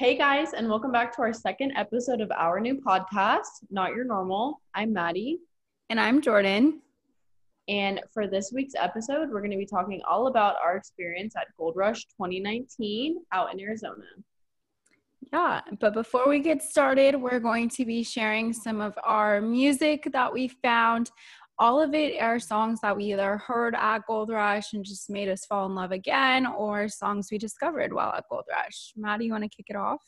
Hey guys, and welcome back to our second episode of our new podcast, Not Your Normal. I'm Maddie. And I'm Jordan. And for this week's episode, we're going to be talking all about our experience at Gold Rush 2019 out in Arizona. Yeah, but before we get started, we're going to be sharing some of our music that we found. All of it are songs that we either heard at Gold Rush and just made us fall in love again, or songs we discovered while at Gold Rush. Maddie, you want to kick it off?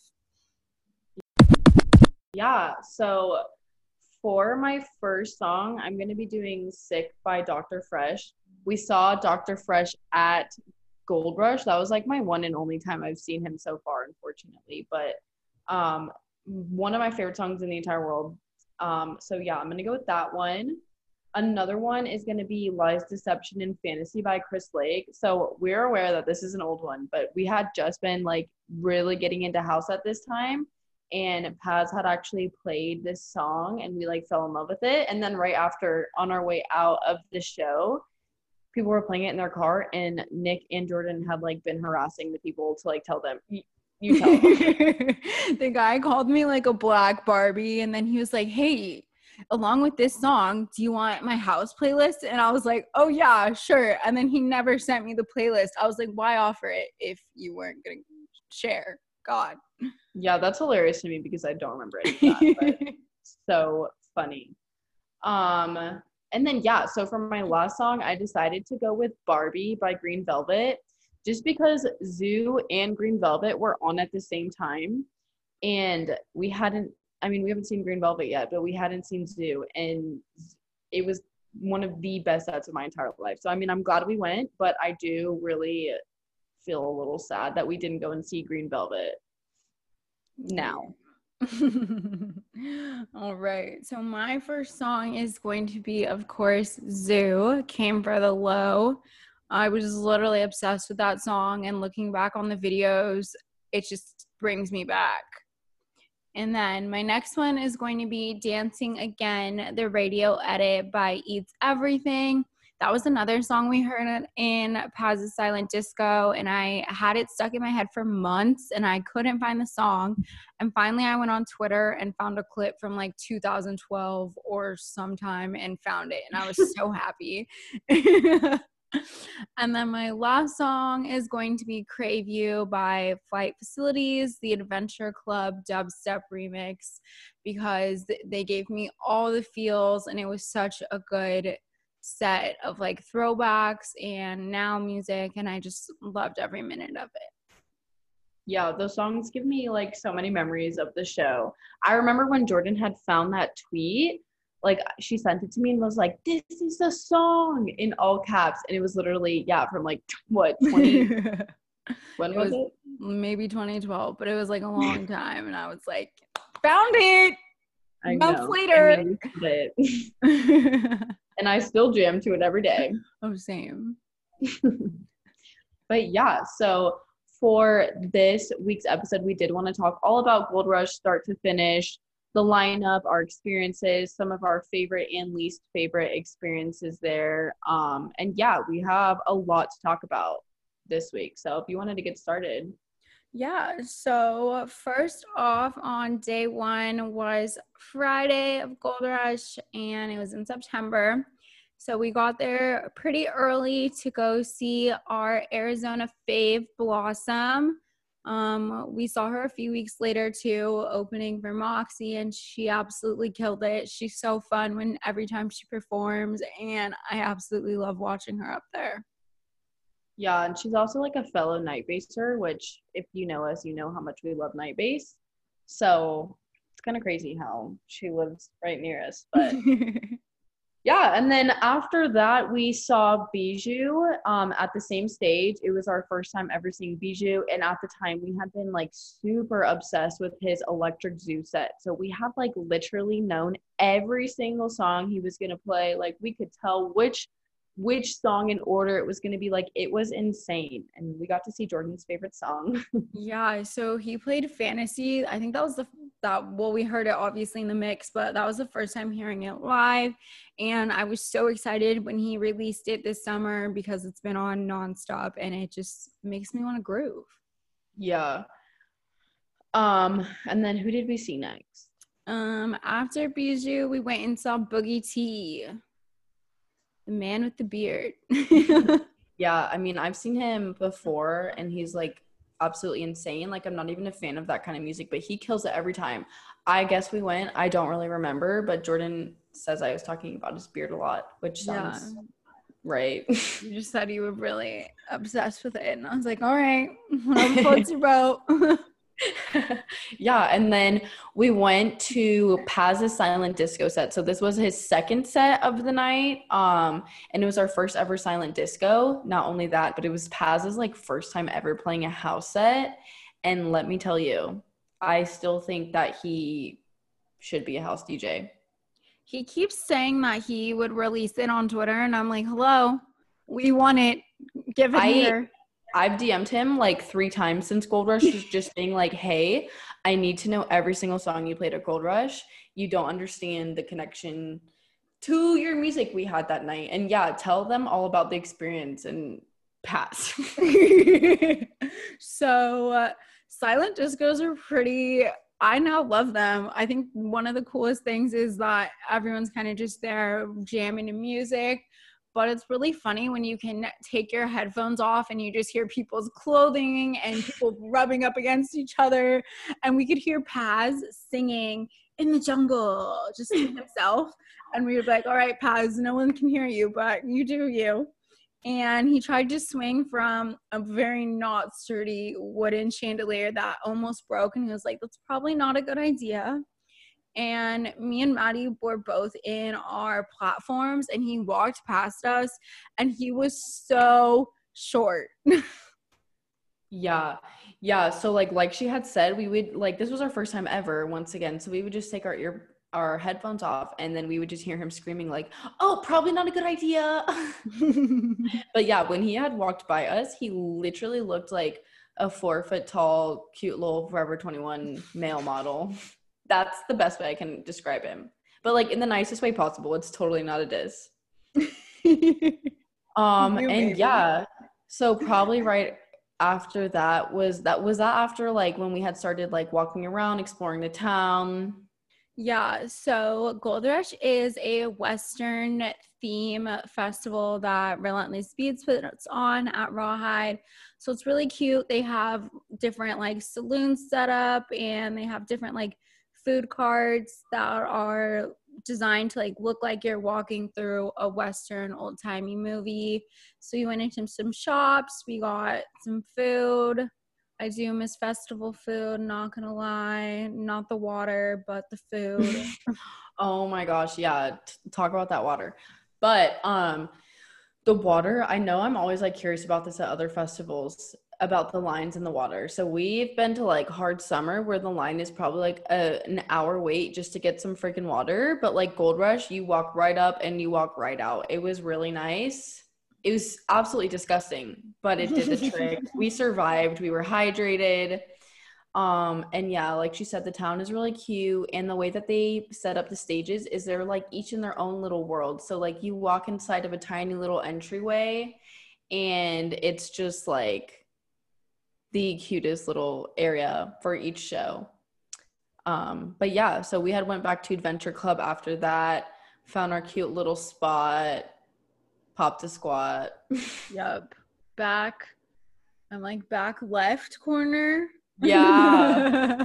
Yeah, so for my first song, I'm going to be doing Sick by Dr. Fresh. We saw Dr. Fresh at Gold Rush. That was like my one and only time I've seen him so far, unfortunately. But one of my favorite songs in the entire world. So yeah, I'm going to go with that one. Another one is going to be Lies, Deception, and Fantasy by Chris Lake. So we're aware that this is an old one, but we had just been like really getting into house at this time. And Paz had actually played this song and we like fell in love with it. And then right after, on our way out of the show, people were playing it in their car and Nick and Jordan had like been harassing the people to like tell them, you tell them. The guy called me like a black Barbie. And then he was like, hey, along with this song, do you want my house playlist? And I was like, oh yeah, sure. And then he never sent me the playlist. I was like, why offer it if you weren't gonna share? God. Yeah, that's hilarious to me because I don't remember any of that, but so funny. And then yeah, so for my last song, I decided to go with Barbie by Green Velvet, just because Zoo and Green Velvet were on at the same time, and we haven't seen Green Velvet yet, but we hadn't seen Zoo, and it was one of the best sets of my entire life. So, I mean, I'm glad we went, but I do really feel a little sad that we didn't go and see Green Velvet now. All right. So my first song is going to be, of course, Zoo, Came for the Low. I was literally obsessed with that song, and looking back on the videos, it just brings me back. And then my next one is going to be Dancing Again, the radio edit by Eats Everything. That was another song we heard in Paz's Silent Disco, and I had it stuck in my head for months, and I couldn't find the song. And finally I went on Twitter and found a clip from like 2012 or sometime and found it, and I was so happy. And then my last song is going to be Crave You by Flight Facilities, the Adventure Club dubstep remix, because they gave me all the feels, and it was such a good set of like throwbacks and now music, and I just loved every minute of it. Yeah, those songs give me like so many memories of the show. I remember when Jordan had found that tweet, like she sent it to me and was like, this is a song, in all caps. And it was literally, yeah, from like what, 20, when was it? Maybe 2012, but it was like a long time. And I was like, found it. Months later. And I still jam to it every day. Oh, same. But yeah, so for this week's episode, we did want to talk all about Gold Rush start to finish, the lineup, our experiences, some of our favorite and least favorite experiences there. And yeah, we have a lot to talk about this week. So if you wanted to get started. Yeah, so first off on day one was Friday of Gold Rush, and it was in September. So we got there pretty early to go see our Arizona fave, Blossom. We saw her a few weeks later too, opening for Moxie, and she absolutely killed it. She's so fun every time she performs, and I absolutely love watching her up there. Yeah, and she's also like a fellow night baser, which if you know us, you know how much we love night base. So it's kind of crazy how she lives right near us, but yeah, and then after that, we saw Bijou at the same stage. It was our first time ever seeing Bijou, and at the time, we had been, like, super obsessed with his Electric Zoo set. So we had, like, literally known every single song he was going to play. Like, we could tell which song in order it was going to be. Like, it was insane, and we got to see Jordan's favorite song. Yeah, so he played Fantasy. I think that was we heard it obviously in the mix, but that was the first time hearing it live, and I was so excited when he released it this summer because it's been on nonstop, and it just makes me want to groove. Yeah. And then who did we see next? After Bijou, we went and saw Boogie T, the man with the beard. Yeah, I mean, I've seen him before, and he's, like, absolutely insane. Like, I'm not even a fan of that kind of music, but he kills it every time. I guess we went. I don't really remember, but Jordan says I was talking about his beard a lot, which sounds right. You just said you were really obsessed with it, and I was like, all right, I'm floats your boat. Yeah, and then we went to Paz's silent disco set. So this was his second set of the night, and it was our first ever silent disco. Not only that, but it was Paz's like first time ever playing a house set, and let me tell you, I still think that he should be a house DJ. He keeps saying that he would release it on Twitter, and I'm like, hello, we want it, give it here. I've DM'd him like 3 times since Gold Rush, just being like, hey, I need to know every single song you played at Gold Rush. You don't understand the connection to your music we had that night. And yeah, tell them all about the experience and pass. So silent discos are pretty, I now love them. I think one of the coolest things is that everyone's kind of just there jamming to music. But it's really funny when you can take your headphones off and you just hear people's clothing and people rubbing up against each other. And we could hear Paz singing in the jungle, just to himself. And we were like, all right, Paz, no one can hear you, but you do you. And he tried to swing from a very not sturdy wooden chandelier that almost broke. And he was like, that's probably not a good idea. And me and Maddie were both in our platforms, and he walked past us, and he was so short. yeah so like she had said, we would, like, this was our first time ever once again, so we would just take our headphones off, and then we would just hear him screaming like, oh, probably not a good idea. But yeah, when he had walked by us, he literally looked like a 4 foot tall cute little Forever 21 male model. That's the best way I can describe him. But, like, in the nicest way possible. It's totally not a diss. Yeah. So probably right after that was that after, like, when we had started, like, walking around, exploring the town? Yeah. So Gold Rush is a Western theme festival that Relentless Beads puts on at Rawhide. So it's really cute. They have different, like, saloons set up, and they have different, like, food carts that are designed to, like, look like you're walking through a Western old-timey movie. So we went into some shops, we got some food. I do miss festival food, not gonna lie. Not the water, but the food. Oh my gosh, yeah, talk about that water. But the water, I know I'm always, like, curious about this at other festivals, about the lines in the water. So we've been to, like, Hard Summer, where the line is probably like an hour wait just to get some freaking water. But, like, Gold Rush, you walk right up and you walk right out. It was really nice. It was absolutely disgusting, but it did the trick. We survived. We were hydrated. And yeah, like she said, the town is really cute. And the way that they set up the stages is they're, like, each in their own little world. So, like, you walk inside of a tiny little entryway, and it's just, like, the cutest little area for each show. But yeah, so we had went back to Adventure Club after that, found our cute little spot, popped a squat. Yep. Back, I'm like, back left corner. Yeah.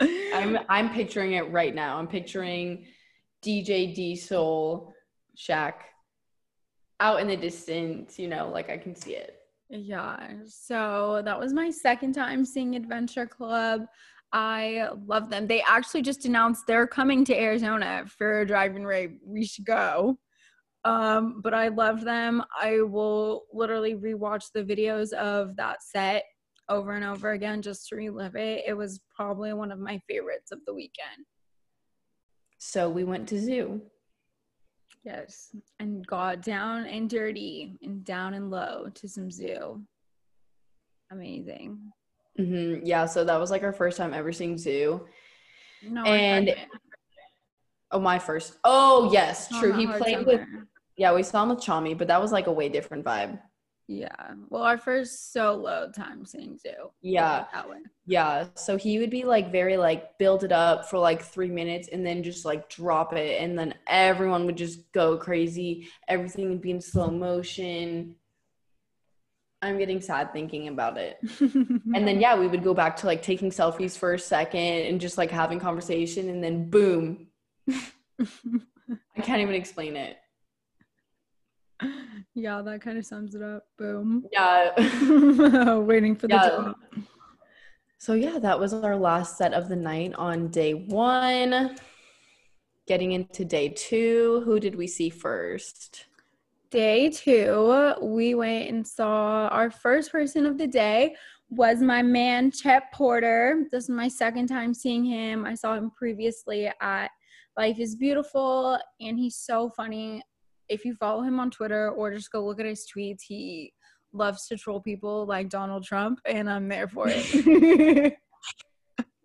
I'm picturing it right now. I'm picturing DJ Diesel, Shaq, out in the distance, you know, like, I can see it. Yeah, so that was my second time seeing Adventure Club. I love them. They actually just announced they're coming to Arizona for Drive and Rave. We should go. But I love them. I will literally rewatch the videos of that set over and over again just to relive it. It was probably one of my favorites of the weekend. So we went to Zoo. Yes, and got down and dirty and down and low to some Zoo. Amazing. Mm-hmm. Yeah, so that was, like, our first time ever seeing Zoo. No, and my first. Oh yes, true. He played with. Yeah, we saw him with Chami, but that was, like, a way different vibe. Yeah. Well, our first solo time seeing Zoo. Yeah. That way. Yeah. So he would be like very like build it up for like 3 minutes and then just like drop it. And then everyone would just go crazy. Everything would be in slow motion. I'm getting sad thinking about it. And then, yeah, we would go back to like taking selfies for a second and just like having conversation. And then boom. I can't even explain it. Yeah, that kind of sums it up. Boom. Yeah. Waiting for the drop. So yeah, that was our last set of the night on day one. Getting into day two, who did we see first? Day two, we went and saw our first person of the day was my man Chet Porter. This is my second time seeing him. I saw him previously at Life Is Beautiful, and he's so funny. If you follow him on Twitter or just go look at his tweets, he loves to troll people like Donald Trump, and I'm there for it.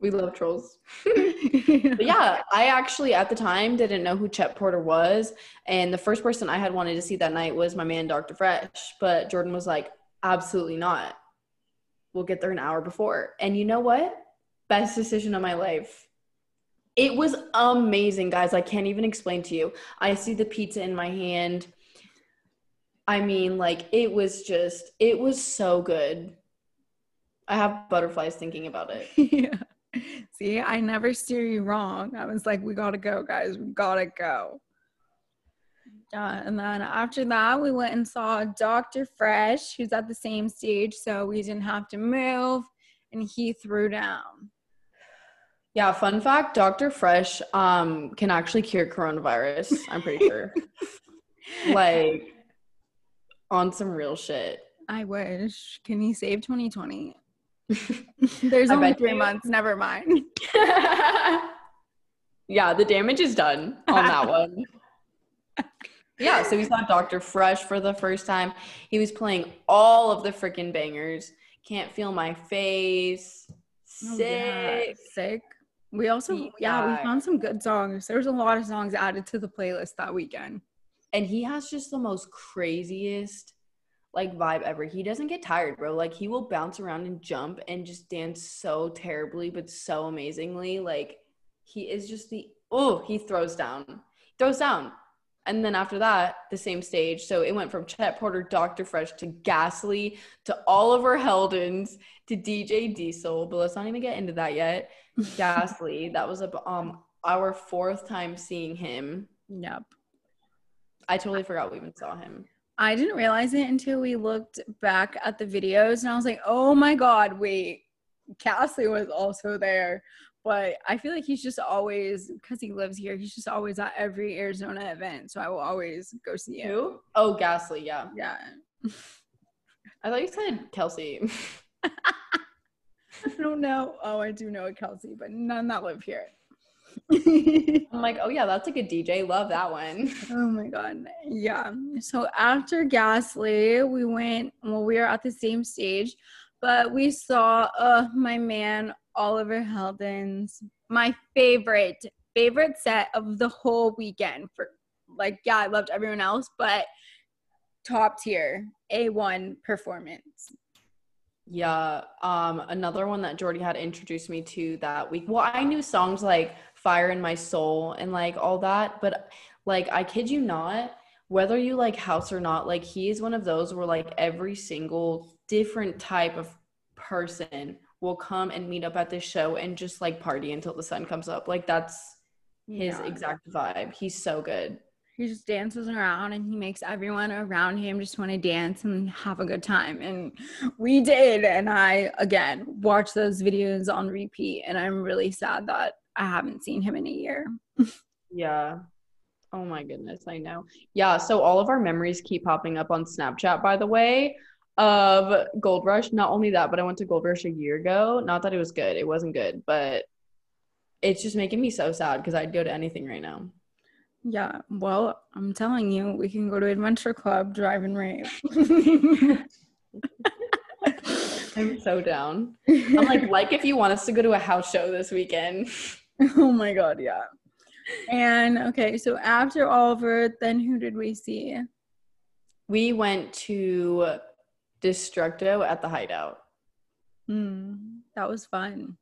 We love trolls. But yeah, I actually at the time didn't know who Chet Porter was, and the first person I had wanted to see that night was my man Dr. Fresh, but Jordan was like, absolutely not. We'll get there an hour before. And you know what? Best decision of my life. It was amazing, guys. I can't even explain to you. I see the pizza in my hand. I mean, like, it was so good. I have butterflies thinking about it. Yeah. See, I never steer you wrong. I was like, we gotta go, guys. We gotta go. And then after that, we went and saw Dr. Fresh, who's at the same stage, so we didn't have to move, and he threw down. Yeah, fun fact, Dr. Fresh can actually cure coronavirus, I'm pretty sure. Like, on some real shit. I wish. Can he save 2020? There's only 3 months. Never mind. Yeah, the damage is done on that one. Yeah, so we saw Dr. Fresh for the first time. He was playing all of the freaking bangers. Can't Feel My Face. Sick. Oh, yeah. Sick. We also, we found some good songs. There was a lot of songs added to the playlist that weekend. And he has just the most craziest, like, vibe ever. He doesn't get tired, bro. Like, he will bounce around and jump and just dance so terribly but so amazingly. Like, he is just the – oh, he throws down. He throws down. And then after that, the same stage. So it went from Chet Porter, Dr. Fresh, to Ghastly, to Oliver Heldens, to DJ Diesel. But let's not even get into that yet. Ghastly, that was our fourth time seeing him. Yep. I totally forgot we even saw him. I didn't realize it until we looked back at the videos, and I was like, oh my God, wait, Ghastly was also there. But I feel like he's just always, because he lives here, he's just always at every Arizona event. So I will always go see him. Who? Oh, Ghastly, yeah. Yeah. I thought you said Kelsey. I don't know. Oh, I do know a Kelsey, but none that live here. I'm like, oh, yeah, that's a good DJ. Love that one. Oh, my God. Yeah. So after Ghastly, we went, well, we were at the same stage, but we saw my man, Oliver Heldens, my favorite set of the whole weekend. For like, yeah, I loved everyone else, but top tier, A1 performance. Yeah, another one that Jordy had introduced me to that week. Well, I knew songs like Fire in My Soul and like all that, but like, I kid you not, whether you like house or not, like he is one of those where like every single different type of person will come and meet up at this show and just like party until the sun comes up. Like that's his exact vibe. He's so good. He just dances around and he makes everyone around him just want to dance and have a good time. And we did. And I, again, watched those videos on repeat, and I'm really sad that I haven't seen him in a year. Yeah. Oh my goodness. I know. Yeah. So all of our memories keep popping up on Snapchat, by the way, of Gold Rush. Not only that, but I went to Gold Rush a year ago. Not that it was good. It wasn't good, but it's just making me so sad because I'd go to anything right now. Yeah, well, I'm telling you, we can go to Adventure Club, drive and rave. I'm so down. I'm like if you want us to go to a house show this weekend. Oh my God, yeah. And okay, so after Oliver, then who did we see? We went to Destructo at the Hideout. That was fun.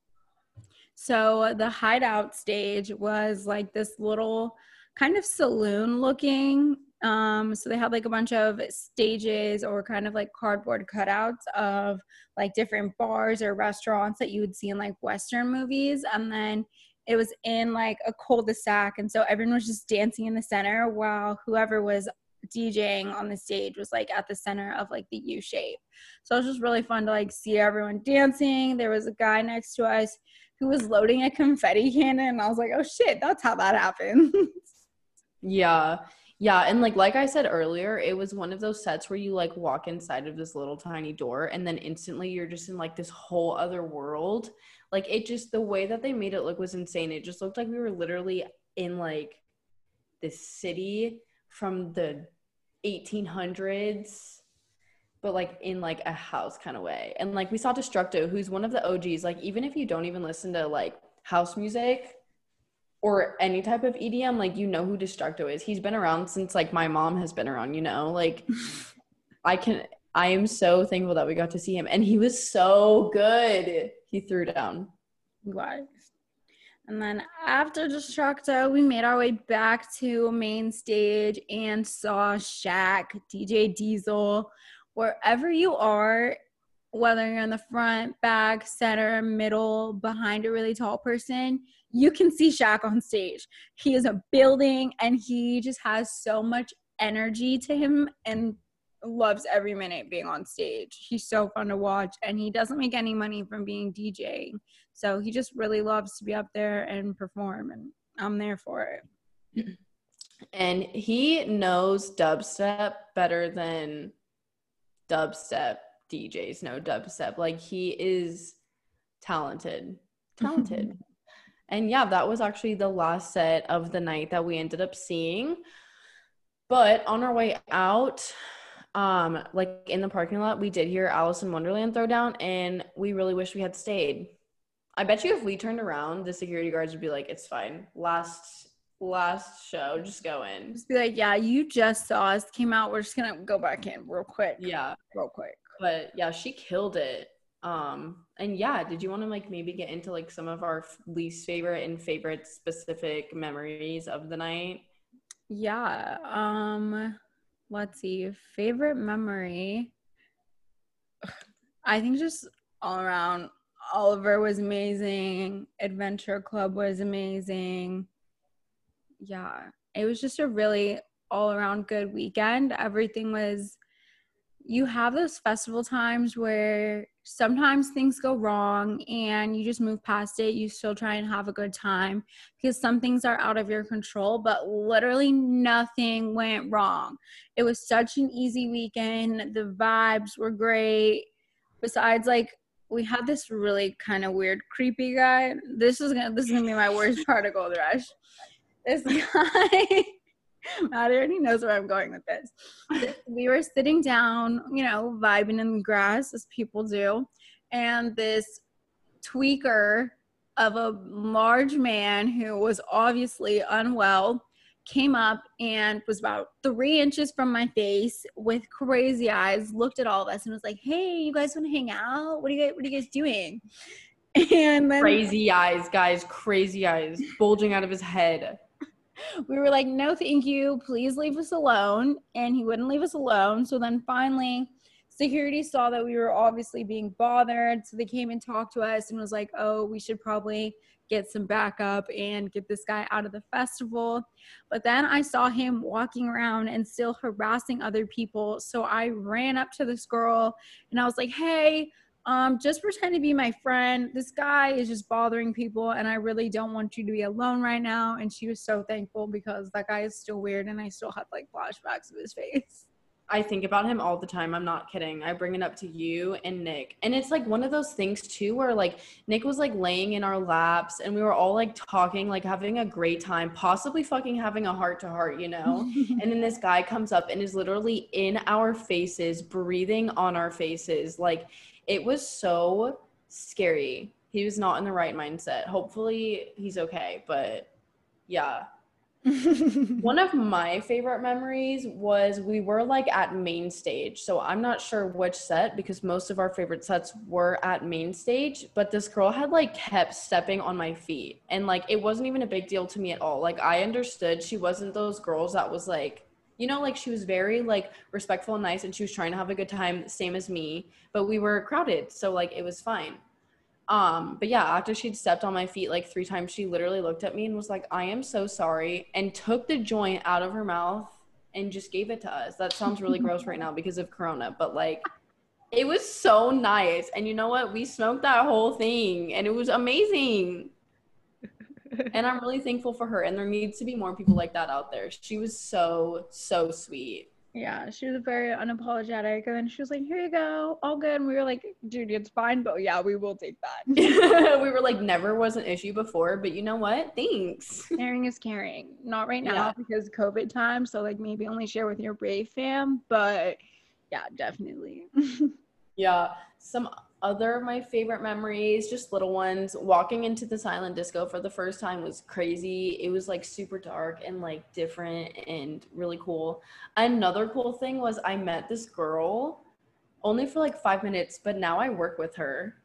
So the Hideout stage was like this little kind of saloon looking. So they had like a bunch of stages or kind of like cardboard cutouts of like different bars or restaurants that you would see in like Western movies. And then it was in like a cul-de-sac. And so everyone was just dancing in the center while whoever was DJing on the stage was like at the center of like the U shape. So it was just really fun to like see everyone dancing. There was a guy next to us who was loading a confetti cannon, and I was like, oh shit, that's how that happens. Yeah, and like I said earlier, it was one of those sets where you like walk inside of this little tiny door, and then instantly you're just in like this whole other world. Like, it just, the way that they made it look was insane. It just looked like we were literally in like this city from the 1800s, but like in like a house kind of way. And like we saw Destructo, who's one of the OGs. Like, even if you don't even listen to like house music or any type of EDM, like, you know who Destructo is. He's been around since like my mom has been around, you know, like I am so thankful that we got to see him, and he was so good. He threw down. Wow. And then after Destructo, we made our way back to main stage and saw Shaq, DJ Diesel. Wherever you are, whether you're in the front, back, center, middle, behind a really tall person, you can see Shaq on stage. He is a building, and he just has so much energy to him and loves every minute being on stage. He's so fun to watch, and he doesn't make any money from being DJing. So he just really loves to be up there and perform, and I'm there for it. And he knows dubstep better than dubstep DJs know dubstep. Like, he is talented. And yeah, that was actually the last set of the night that we ended up seeing. But on our way out, like in the parking lot, we did hear Alice in Wonderland throw down, and we really wish we had stayed. I bet you if we turned around, the security guards would be like, it's fine. Last show, just go in. Just be like, yeah, you just saw us, came out, we're just gonna go back in real quick. But yeah, she killed it. And yeah, did you want to like maybe get into like some of our least favorite and favorite specific memories of the night? Yeah. Let's see. Favorite memory. I think just all around, Oliver was amazing. Adventure Club was amazing. Yeah. It was just a really all around good weekend. Everything was, you have those festival times where sometimes things go wrong and you just move past it. You still try and have a good time because some things are out of your control, but literally nothing went wrong. It was such an easy weekend. The vibes were great. Besides, like, we had this really kind of weird, creepy guy. This is gonna be my worst part of Gold Rush. This guy. Matt already knows where I'm going with this. We were sitting down, you know, vibing in the grass as people do, and this tweaker of a large man who was obviously unwell came up and was about 3 inches from my face with crazy eyes, looked at all of us and was like, hey, you guys want to hang out? What are you guys doing? And then crazy eyes, guys, crazy eyes bulging out of his head. We were like, no, thank you. Please leave us alone. And he wouldn't leave us alone. So then finally, security saw that we were obviously being bothered. So they came and talked to us and was like, oh, we should probably get some backup and get this guy out of the festival. But then I saw him walking around and still harassing other people. So I ran up to this girl and I was like, hey, just pretend to be my friend. This guy is just bothering people, and I really don't want you to be alone right now. And she was so thankful because that guy is still weird, and I still have like flashbacks of his face. I think about him all the time. I'm not kidding. I bring it up to you and Nick. And it's like one of those things too where like Nick was like laying in our laps and we were all like talking, like having a great time, possibly fucking having a heart to heart, you know? And then this guy comes up and is literally in our faces, breathing on our faces. Like, it was so scary. He was not in the right mindset. Hopefully he's okay, but yeah. One of my favorite memories was we were like at main stage. So I'm not sure which set, because most of our favorite sets were at main stage, but this girl had like kept stepping on my feet, and like, it wasn't even a big deal to me at all. Like, I understood she wasn't those girls that was like, you know, like she was very like respectful and nice, and she was trying to have a good time, same as me, but we were crowded. So like, it was fine. But yeah, after she'd stepped on my feet like 3 times, she literally looked at me and was like, I am so sorry, and took the joint out of her mouth and just gave it to us. That sounds really gross right now because of Corona, but like, it was so nice. And you know what? We smoked that whole thing and it was amazing. And I'm really thankful for her. And there needs to be more people like that out there. She was so, so sweet. Yeah, she was very unapologetic, and then she was like, here you go, all good. And we were like, dude, it's fine, but yeah, we will take that. We were like, never was an issue before, but you know what? Thanks. Sharing is caring. Not right now, because COVID time, so like maybe only share with your Brave fam, but yeah, definitely. Yeah, some other of my favorite memories, just little ones. Walking into the silent disco for the first time was crazy. It was like super dark and like different and really cool. Another cool thing was I met this girl only for like 5 minutes, but now I work with her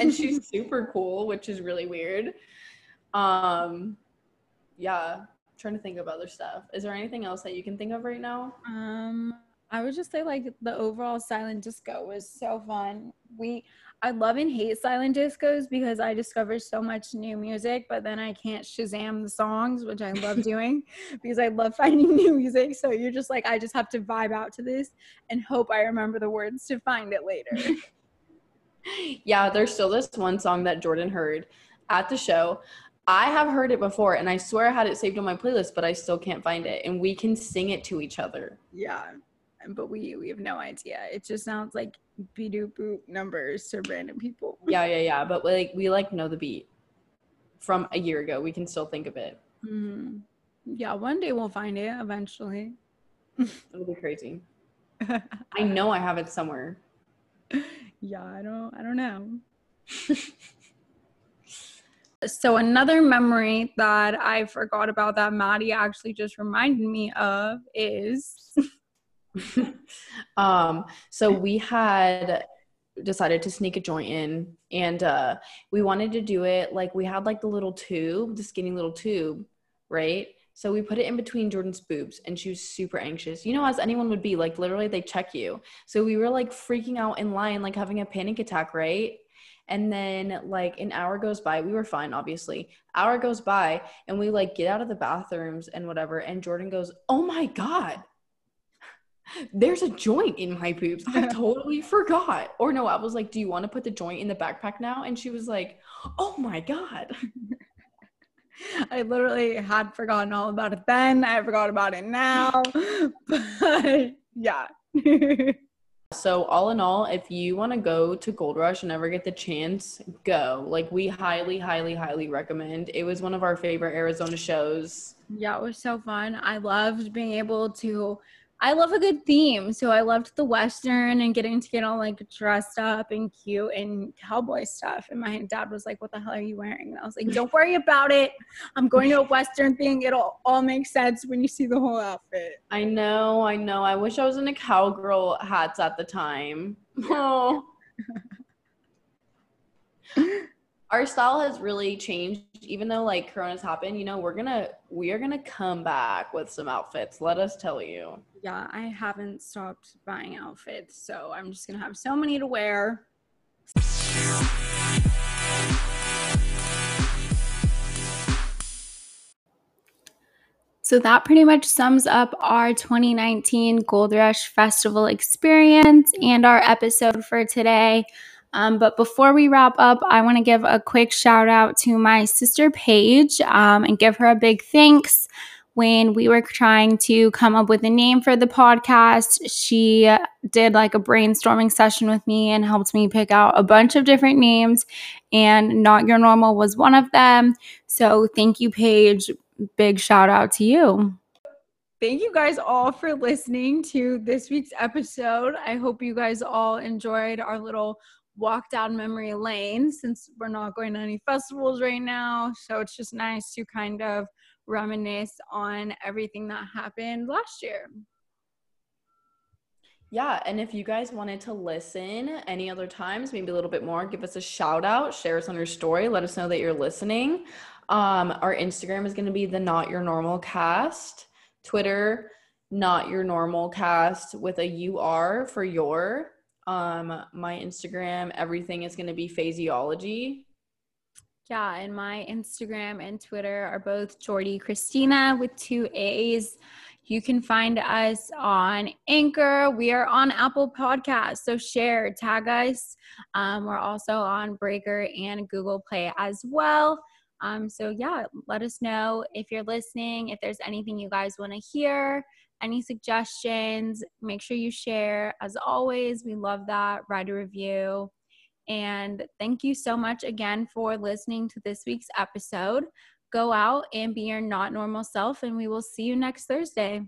and she's super cool, which is really weird. Yeah, I'm trying to think of other stuff. Is there anything else that you can think of right now? I would just say like the overall silent disco was so fun. I love and hate silent discos because I discover so much new music, but then I can't Shazam the songs, which I love doing because I love finding new music. So you're just like, I just have to vibe out to this and hope I remember the words to find it later. Yeah, there's still this one song that Jordan heard at the show. I have heard it before, and I swear I had it saved on my playlist, but I still can't find it. And we can sing it to each other. Yeah. But we have no idea. It just sounds like beep boop numbers to random people. Yeah. But like we like know the beat from a year ago. We can still think of it. Mm-hmm. Yeah, one day we'll find it eventually. It'll be crazy. I know I have it somewhere. Yeah, I don't know. So another memory that I forgot about that Maddie actually just reminded me of is. So we had decided to sneak a joint in, and we wanted to do it like we had like the little tube, the skinny little tube, right? So we put it in between Jordan's boobs, and she was super anxious, you know, as anyone would be. Like literally they check you. So we were like freaking out in line, like having a panic attack, right? And then like an hour goes by, we were fine, obviously. Hour goes by and we like get out of the bathrooms and whatever, and Jordan goes, oh my god, there's a joint in my boobs. I totally forgot. Or no, I was like, do you want to put the joint in the backpack now? And she was like, oh my god. I literally had forgotten all about it then. I forgot about it now. But yeah. So all in all, if you want to go to Gold Rush and ever get the chance, go. Like we highly, highly, highly recommend. It was one of our favorite Arizona shows. Yeah, it was so fun. I loved being able to I love a good theme, so I loved the Western and getting to get all like dressed up and cute and cowboy stuff. And my dad was like, what the hell are you wearing? And I was like, don't worry about it. I'm going to a Western thing. It'll all make sense when you see the whole outfit. I know. I wish I was in a cowgirl hats at the time. Oh. Our style has really changed, even though like Corona's happened, you know, we are gonna come back with some outfits, let us tell you. Yeah, I haven't stopped buying outfits, so I'm just gonna have so many to wear. So that pretty much sums up our 2019 Gold Rush Festival experience and our episode for today. But before we wrap up, I want to give a quick shout out to my sister Paige and give her a big thanks. When we were trying to come up with a name for the podcast, she did like a brainstorming session with me and helped me pick out a bunch of different names, and Not Your Normal was one of them. So thank you, Paige. Big shout out to you. Thank you guys all for listening to this week's episode. I hope you guys all enjoyed our little walk down memory lane, since we're not going to any festivals right now. So it's just nice to kind of reminisce on everything that happened last year. Yeah, and if you guys wanted to listen any other times, maybe a little bit more, give us a shout out, share us on your story, let us know that you're listening. Our Instagram is going to be the Not Your Normal Cast, Twitter, Not Your Normal Cast with a UR for your. My Instagram, everything is going to be Phasiology. Yeah, and my Instagram and Twitter are both Jordy Christina with 2 A's. You can find us on Anchor. We are on Apple Podcasts, so share, tag us. We're also on Breaker and Google Play as well. So yeah, let us know if you're listening, if there's anything you guys want to hear, any suggestions. Make sure you share. As always, we love that. Write a review. And thank you so much again for listening to this week's episode. Go out and be your not normal self, and we will see you next Thursday.